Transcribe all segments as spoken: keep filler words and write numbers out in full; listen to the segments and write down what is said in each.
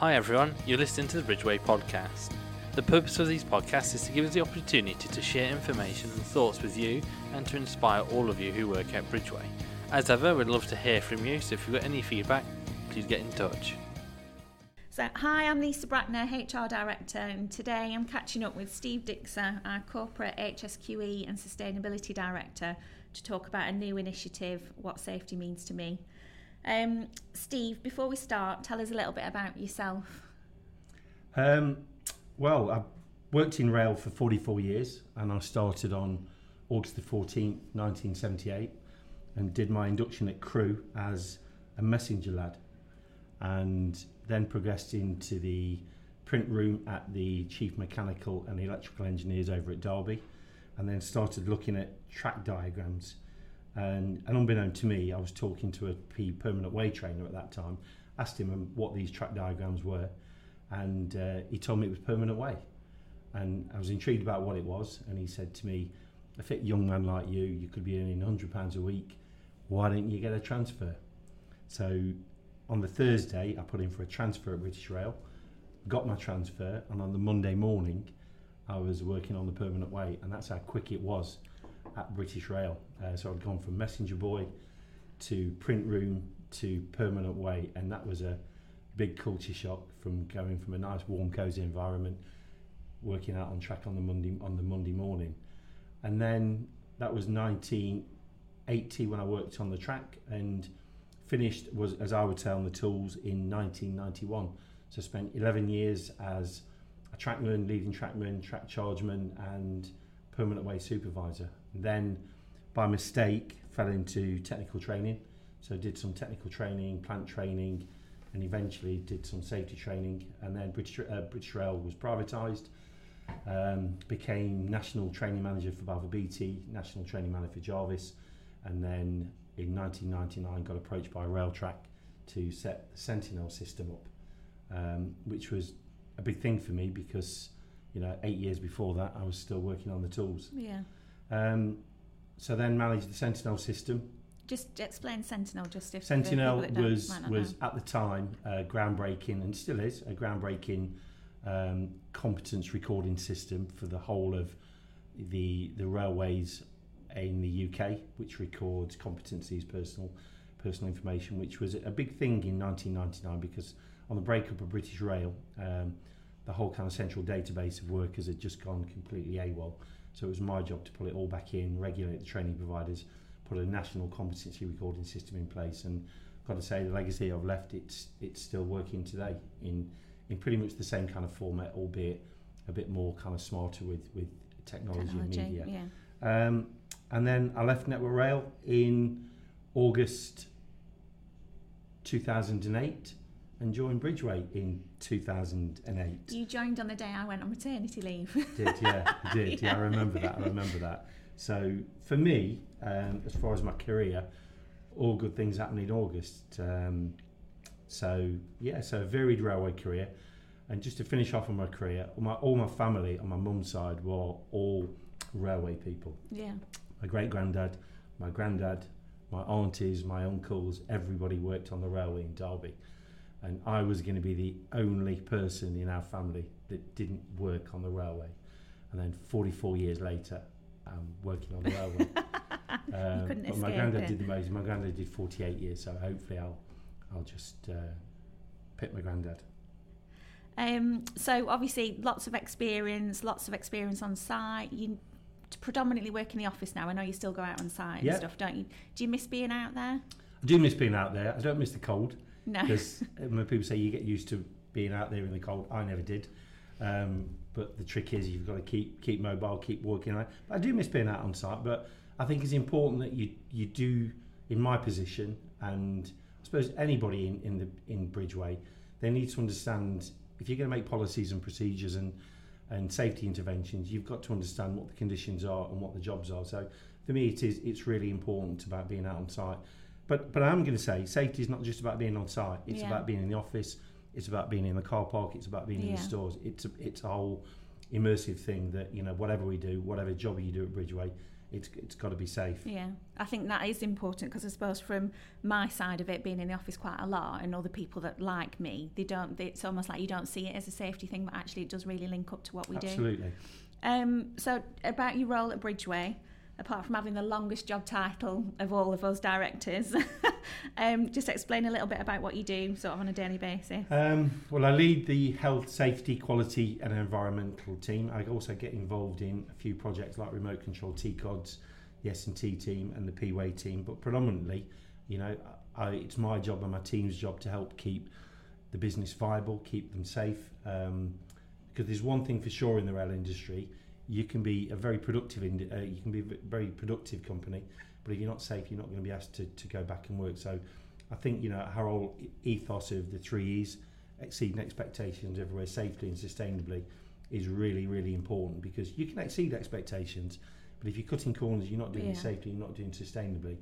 Hi everyone, you're listening to the Bridgeway podcast. The purpose of these podcasts is to give us the opportunity to share information and thoughts with you and to inspire all of you who work at Bridgeway. As ever, we'd love to hear from you, so if you've got any feedback, please get in touch. So, hi, I'm Lisa Bracker, H R Director, and today I'm catching up with Steve Diksa, our Corporate H S Q E and Sustainability Director, to talk about a new initiative, What Safety Means to Me. Um, Steve, before we start, tell us a little bit about yourself. Um, well, I've worked in rail for forty-four years, and I started on August the fourteenth, nineteen seventy-eight, and did my induction at Crewe as a messenger lad, and then progressed into the print room at the Chief Mechanical and Electrical Engineers over at Derby, and then started looking at track diagrams. And, and unbeknown to me, I was talking to a P permanent way trainer at that time, asked him what these track diagrams were, and uh, he told me it was permanent way. And I was intrigued about what it was, and he said to me, a fit young man like you, you could be earning one hundred pounds a week, why don't you get a transfer? So on the Thursday, I put in for a transfer at British Rail, got my transfer, and on the Monday morning, I was working on the permanent way, and that's how quick it was at British Rail. Uh, so I'd gone from messenger boy to print room to permanent way, and that was a big culture shock, from going from a nice warm cozy environment, working out on track on the Monday on the Monday morning. And then that was nineteen eighty when I worked on the track, and finished, was as I would say, on the tools in nineteen ninety-one. So I spent eleven years as a trackman, leading trackman, track chargeman and permanent way supervisor. And then by mistake fell into technical training, so did some technical training, plant training, and eventually did some safety training. And then British, uh, British Rail was privatised, um, became National Training Manager for Balfour Beatty, National Training Manager for Jarvis, and then in nineteen ninety-nine got approached by Railtrack to set the Sentinel system up, um, which was a big thing for me because, you know, eight years before that I was still working on the tools. Yeah. Um, so then managed the Sentinel system. Just explain Sentinel, just if Sentinel was was know. At the time a groundbreaking, and still is a groundbreaking um, competence recording system for the whole of the the railways in the U K, which records competencies, personal personal information, which was a big thing in nineteen ninety-nine because on the breakup of British Rail, um, the whole kind of central database of workers had just gone completely AWOL. So it was my job to pull it all back in, regulate the training providers, put a national competency recording system in place, and I've got to say the legacy I've left, it's it's still working today in in pretty much the same kind of format, albeit a bit more kind of smarter with, with technology, technology and media. Yeah. Um, and then I left Network Rail in August two thousand eight and joined Bridgeway in two thousand eight. You joined on the day I went on maternity leave. Did, yeah, I did. Yeah, I remember that, I remember that. So for me, um, as far as my career, all good things happen in August. Um, so yeah, so a varied railway career. And just to finish off on my career, my, all my family on my mum's side were all railway people. Yeah. My great-granddad, my granddad, my aunties, my uncles, everybody worked on the railway in Derby. And I was going to be the only person in our family that didn't work on the railway. And then forty-four years later, I'm working on the railway. um, you couldn't escape it. But my granddad did the most. My granddad did forty-eight years, so hopefully I'll I'll just uh, pick my granddad. Um, so obviously, lots of experience, lots of experience on site. You predominantly work in the office now. I know you still go out on site yeah. and stuff, don't you? Do you miss being out there? I do miss being out there. I don't miss the cold. No. Because when people say you get used to being out there in the cold, I never did. Um, but the trick is you've got to keep keep mobile, keep working. But I do miss being out on site. But I think it's important that you you do, in my position, and I suppose anybody in, in the in Bridgeway, they need to understand if you're going to make policies and procedures and and safety interventions, you've got to understand what the conditions are and what the jobs are. So for me, it is it's really important about being out on site. But but I'm going to say safety is not just about being on site. It's yeah. about being in the office. It's about being in the car park. It's about being yeah. in the stores. It's a, it's a whole immersive thing that, you know, whatever we do, whatever job you do at Bridgeway, it's it's got to be safe. Yeah, I think that is important, because I suppose from my side of it, being in the office quite a lot, and other people that like me, they don't. They, it's almost like you don't see it as a safety thing, but actually it does really link up to what we Absolutely. do. Absolutely. Um, so about your role at Bridgeway, apart from having the longest job title of all of us directors, um, just explain a little bit about what you do sort of on a daily basis. Um, well, I lead the health, safety, quality and environmental team. I also get involved in a few projects like remote control, T C O D S, the S and T team and the P-Way team. But predominantly, you know, I, it's my job and my team's job to help keep the business viable, keep them safe. Um, because there's one thing for sure in the rail industry, you can be a very productive uh, you can be a very productive company, but if you're not safe, you're not going to be asked to, to go back and work. So I think, you know, our whole ethos of the three E's, exceeding expectations everywhere, safely and sustainably, is really, really important, because you can exceed expectations, but if you're cutting corners, you're not doing yeah. it safely, you're not doing it sustainably,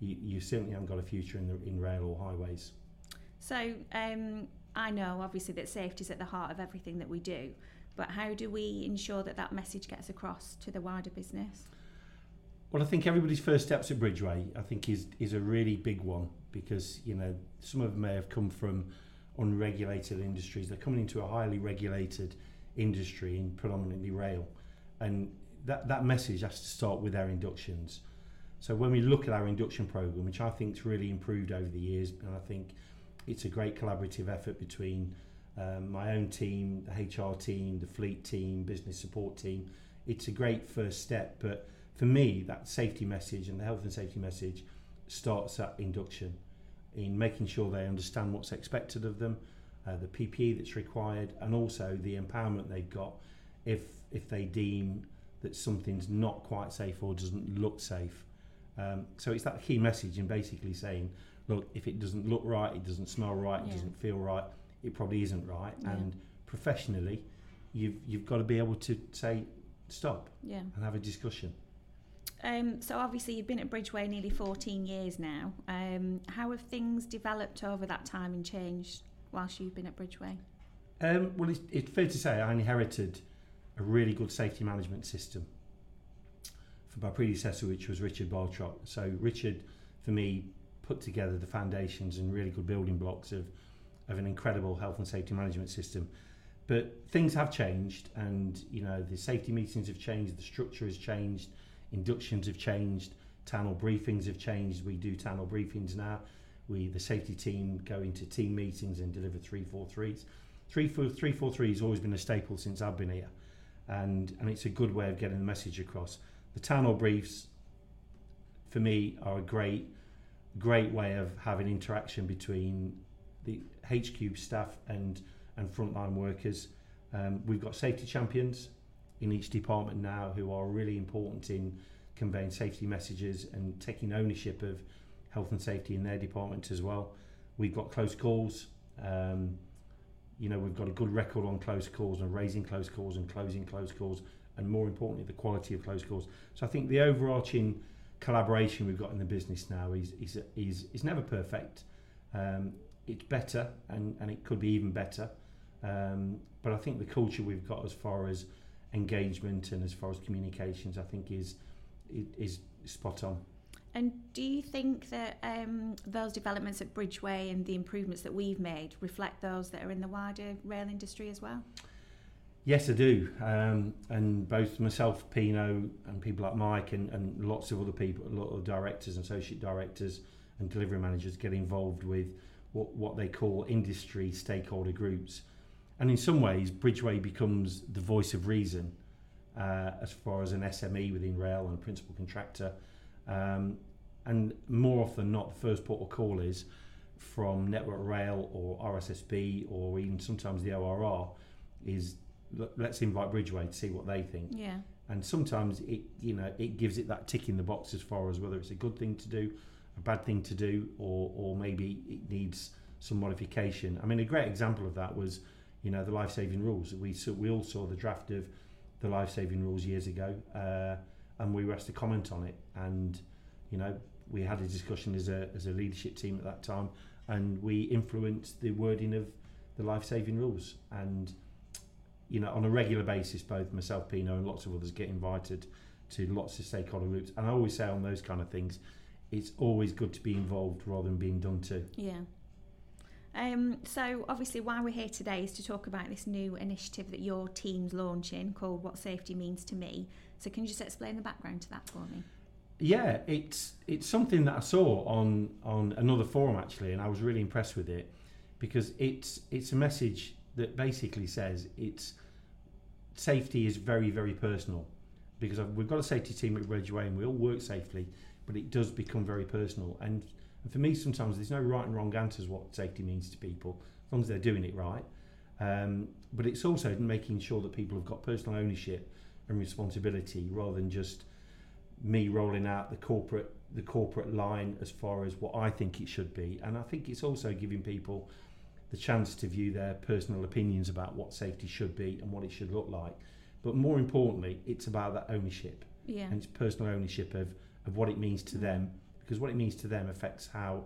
you, you certainly haven't got a future in, the, in rail or highways. So um, I know obviously that safety is at the heart of everything that we do, but how do we ensure that that message gets across to the wider business? Well, I think everybody's first steps at Bridgeway, I think, is is a really big one, because, you know, some of them may have come from unregulated industries. They're coming into a highly regulated industry, in predominantly rail, and that, that message has to start with our inductions. So when we look at our induction programme, which I think's really improved over the years, and I think it's a great collaborative effort between Um, my own team, the H R team, the fleet team, business support team. It's a great first step, but for me, that safety message and the health and safety message starts at induction, in making sure they understand what's expected of them, uh, the P P E that's required, and also the empowerment they've got if if they deem that something's not quite safe or doesn't look safe. Um, so it's that key message in basically saying, look, if it doesn't look right, it doesn't smell right, yeah. it doesn't feel right, it probably isn't right, yeah. and professionally, you've you've got to be able to say stop yeah. and have a discussion. Um, so obviously, you've been at Bridgeway nearly fourteen years now. Um, how have things developed over that time and changed whilst you've been at Bridgeway? Um, well, it's, it's fair to say I inherited a really good safety management system from my predecessor, which was Richard Boltrock. So Richard, for me, put together the foundations and really good building blocks of. of an incredible health and safety management system. But things have changed, and you know, the safety meetings have changed, the structure has changed, inductions have changed, TANL briefings have changed. We do TANL briefings now. We, the safety team, go into team meetings and deliver three four threes. three four three has always been a staple since I've been here, and and it's a good way of getting the message across. The TANL briefs, for me, are a great great way of having interaction between the H Q staff and and frontline workers. Um, we've got safety champions in each department now who are really important in conveying safety messages and taking ownership of health and safety in their department as well. We've got close calls. Um, you know, we've got a good record on close calls and raising close calls and closing close calls, and more importantly, the quality of close calls. So I think the overarching collaboration we've got in the business now is is is, is never perfect. Um, It's better, and, and it could be even better. Um, but I think the culture we've got as far as engagement and as far as communications, I think is is spot on. And do you think that um, those developments at Bridgeway and the improvements that we've made reflect those that are in the wider rail industry as well? Yes, I do. Um, and both myself, Pino, and people like Mike, and, and lots of other people, a lot of directors and associate directors and delivery managers get involved with What, what they call industry stakeholder groups, and in some ways Bridgeway becomes the voice of reason uh, as far as an S M E within rail and principal contractor, um, and more often than not the first port of call is from Network Rail or R S S B or even sometimes the O R R is let's invite Bridgeway to see what they think. Yeah. And sometimes it, you know, it gives it that tick in the box as far as whether it's a good thing to do, a bad thing to do, or or maybe it needs some modification. I mean, a great example of that was, you know, the life-saving rules. We so we all saw the draft of the life-saving rules years ago, uh, and we were asked to comment on it. And you know, we had a discussion as a as a leadership team at that time, and we influenced the wording of the life-saving rules. And you know, on a regular basis, both myself, Pino, and lots of others get invited to lots of stakeholder groups. And I always say on those kind of things, it's always good to be involved rather than being done to. Yeah. Um, so obviously why we're here today is to talk about this new initiative that your team's launching called What Safety Means to Me. So can you just explain the background to that for me? Yeah, it's it's something that I saw on on another forum actually, and I was really impressed with it because it's it's a message that basically says it's safety is very, very personal, because we've got a safety team at Bridgeway and we all work safely, but it does become very personal. And And for me, sometimes there's no right and wrong answers what safety means to people, as long as they're doing it right. Um, but it's also making sure that people have got personal ownership and responsibility, rather than just me rolling out the corporate the corporate line as far as what I think it should be. And I think it's also giving people the chance to view their personal opinions about what safety should be and what it should look like. But more importantly, it's about that ownership. Yeah. And it's personal ownership of, of what it means to mm. them. Because what it means to them affects how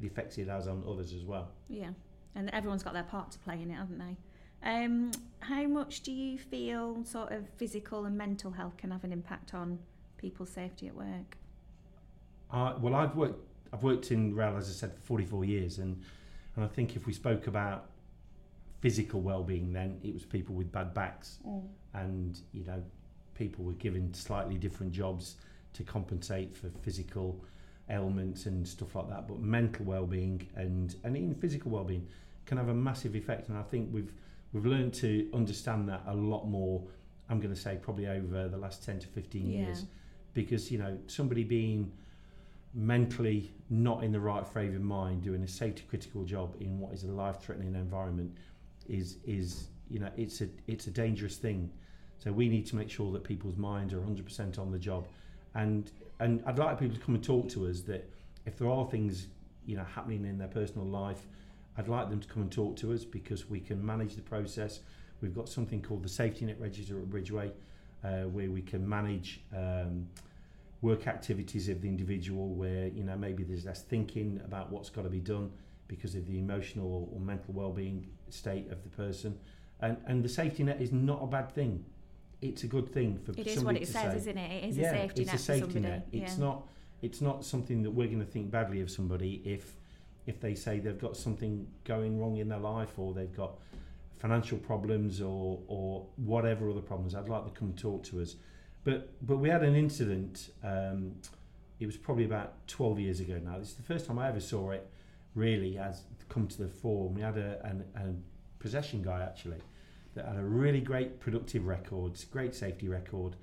the effects it has on others as well. Yeah, and everyone's got their part to play in it, haven't they? Um, how much do you feel sort of physical and mental health can have an impact on people's safety at work? Uh, well, I've worked I've worked in rail, as I said, for forty-four years, and and I think if we spoke about physical well-being, then it was people with bad backs, mm. and you know, people were given slightly different jobs to compensate for physical ailments and stuff like that. But mental well-being and and even physical well-being can have a massive effect, and I think we've we've learned to understand that a lot more, I'm going to say probably over the last ten to fifteen yeah. years, because you know, somebody being mentally not in the right frame of mind doing a safety critical job in what is a life-threatening environment is is you know, it's a it's a dangerous thing. So we need to make sure that people's minds are one hundred percent on the job. And and I'd like people to come and talk to us, that if there are things, you know, happening in their personal life, I'd like them to come and talk to us, because we can manage the process. We've got something called the Safety Net Register at Bridgeway, uh, where we can manage um, work activities of the individual, where, you know, maybe there's less thinking about what's got to be done because of the emotional or mental well-being state of the person. And, and the safety net is not a bad thing. It's a good thing for somebody to say. It is what it says, isn't it? It is yeah, a safety net for somebody. It's a safety net. It's not, it's not something that we're going to think badly of somebody if if they say they've got something going wrong in their life, or they've got financial problems, or or whatever other problems. I'd like to come talk to us. But but we had an incident, um, it was probably about twelve years ago now. This is the first time I ever saw it really has come to the fore. We had a, an, a possession guy actually, that had a really great productive record, great safety record,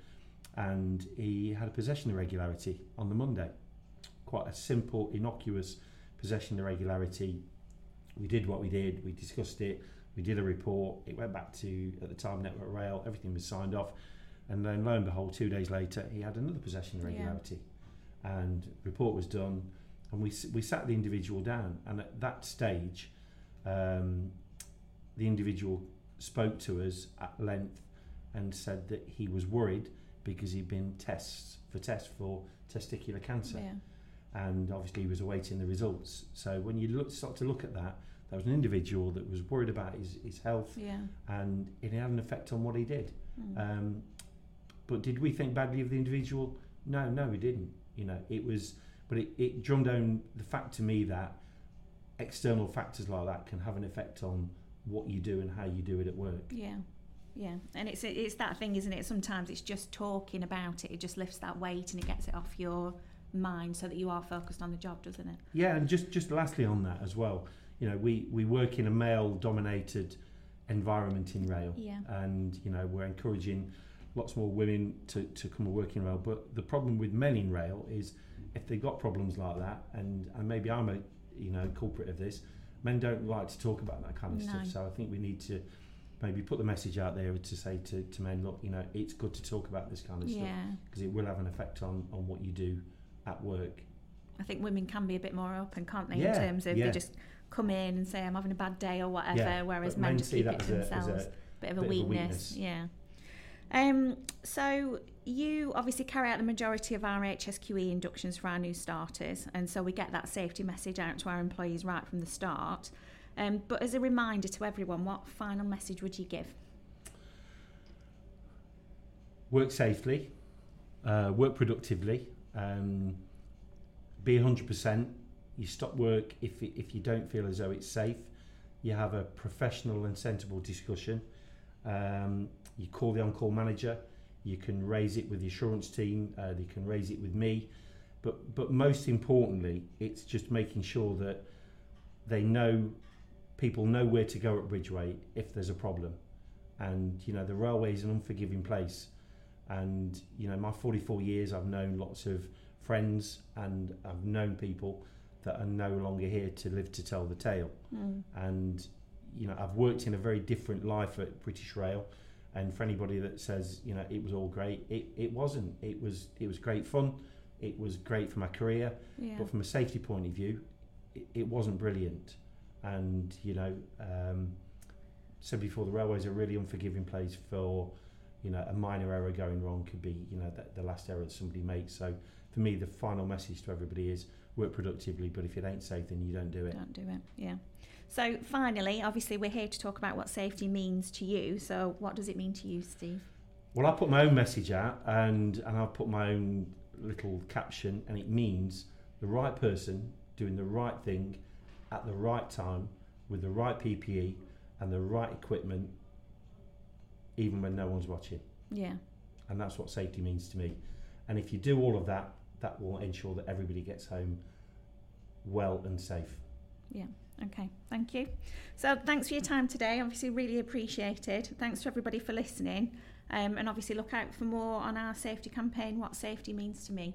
and he had a possession irregularity on the Monday. Quite a simple, innocuous possession irregularity. We did what we did, we discussed it, we did a report, it went back to, at the time, Network Rail, everything was signed off, and then lo and behold, two days later, he had another possession irregularity. Yeah. And report was done, and we we sat the individual down, and at that stage, um, the individual spoke to us at length and said that he was worried because he'd been tests for tests for testicular cancer, yeah. and obviously he was awaiting the results. So when you look, start to look at that, there was an individual that was worried about his, his health, yeah. and it had an effect on what he did. Mm. Um, but did we think badly of the individual? No, no, we didn't. You know, it was, but it, it drummed home the fact to me that external factors like that can have an effect on what you do and how you do it at work. Yeah, yeah, and it's it's that thing, isn't it? Sometimes it's just talking about it. It just lifts that weight and it gets it off your mind, so that you are focused on the job, doesn't it? Yeah, and just just lastly on that as well, you know, we we work in a male-dominated environment in rail, yeah. and you know, we're encouraging lots more women to to come and work in rail. But the problem with men in rail is if they've got problems like that, and and maybe I'm a you know culprit of this. Men don't like to talk about that kind of no. stuff, so I think we need to maybe put the message out there to say to, to men, look, you know, it's good to talk about this kind of yeah. stuff, because it will have an effect on, on what you do at work. I think women can be a bit more open, can't they, yeah, in terms of yeah. they just come in and say, I'm having a bad day or whatever, yeah, whereas men, men just keep it to themselves. A, a bit of a bit weakness. Of a weakness, yeah. Um, so you obviously carry out the majority of our H S Q E inductions for our new starters, and so we get that safety message out to our employees right from the start. Um, but as a reminder to everyone, what final message would you give? Work safely, uh, work productively, um, be one hundred percent. You stop work if if you don't feel as though it's safe. You have a professional and sensible discussion. Um, you call the on-call manager. You can raise it with the assurance team. Uh, they can raise it with me. But but most importantly, it's just making sure that they know, people know where to go at Bridgeway if there's a problem. And you know, the railway is an unforgiving place. And you know, my forty-four years, I've known lots of friends and I've known people that are no longer here to live to tell the tale. Mm. And you know, I've worked in a very different life at British Rail. And for anybody that says, you know, it was all great, it, it wasn't. It was it was great fun. It was great for my career. Yeah. But from a safety point of view, it, it wasn't brilliant. And you know, um, said before, the railway's a really unforgiving place for, you know, a minor error going wrong could be, you know, the, the last error that somebody makes. So for me, the final message to everybody is work productively, but if it ain't safe, then you don't do it. Don't do it, yeah. So finally, obviously we're here to talk about what safety means to you. So what does it mean to you, Steve? Well, I put my own message out and, and I've put my own little caption, and it means the right person doing the right thing at the right time with the right P P E and the right equipment, even when no one's watching. Yeah. And that's what safety means to me. And if you do all of that, that will ensure that everybody gets home well and safe. Yeah. Okay, thank you. So thanks for your time today, obviously really appreciated. Thanks to everybody for listening, um, and obviously look out for more on our safety campaign, What Safety Means to Me.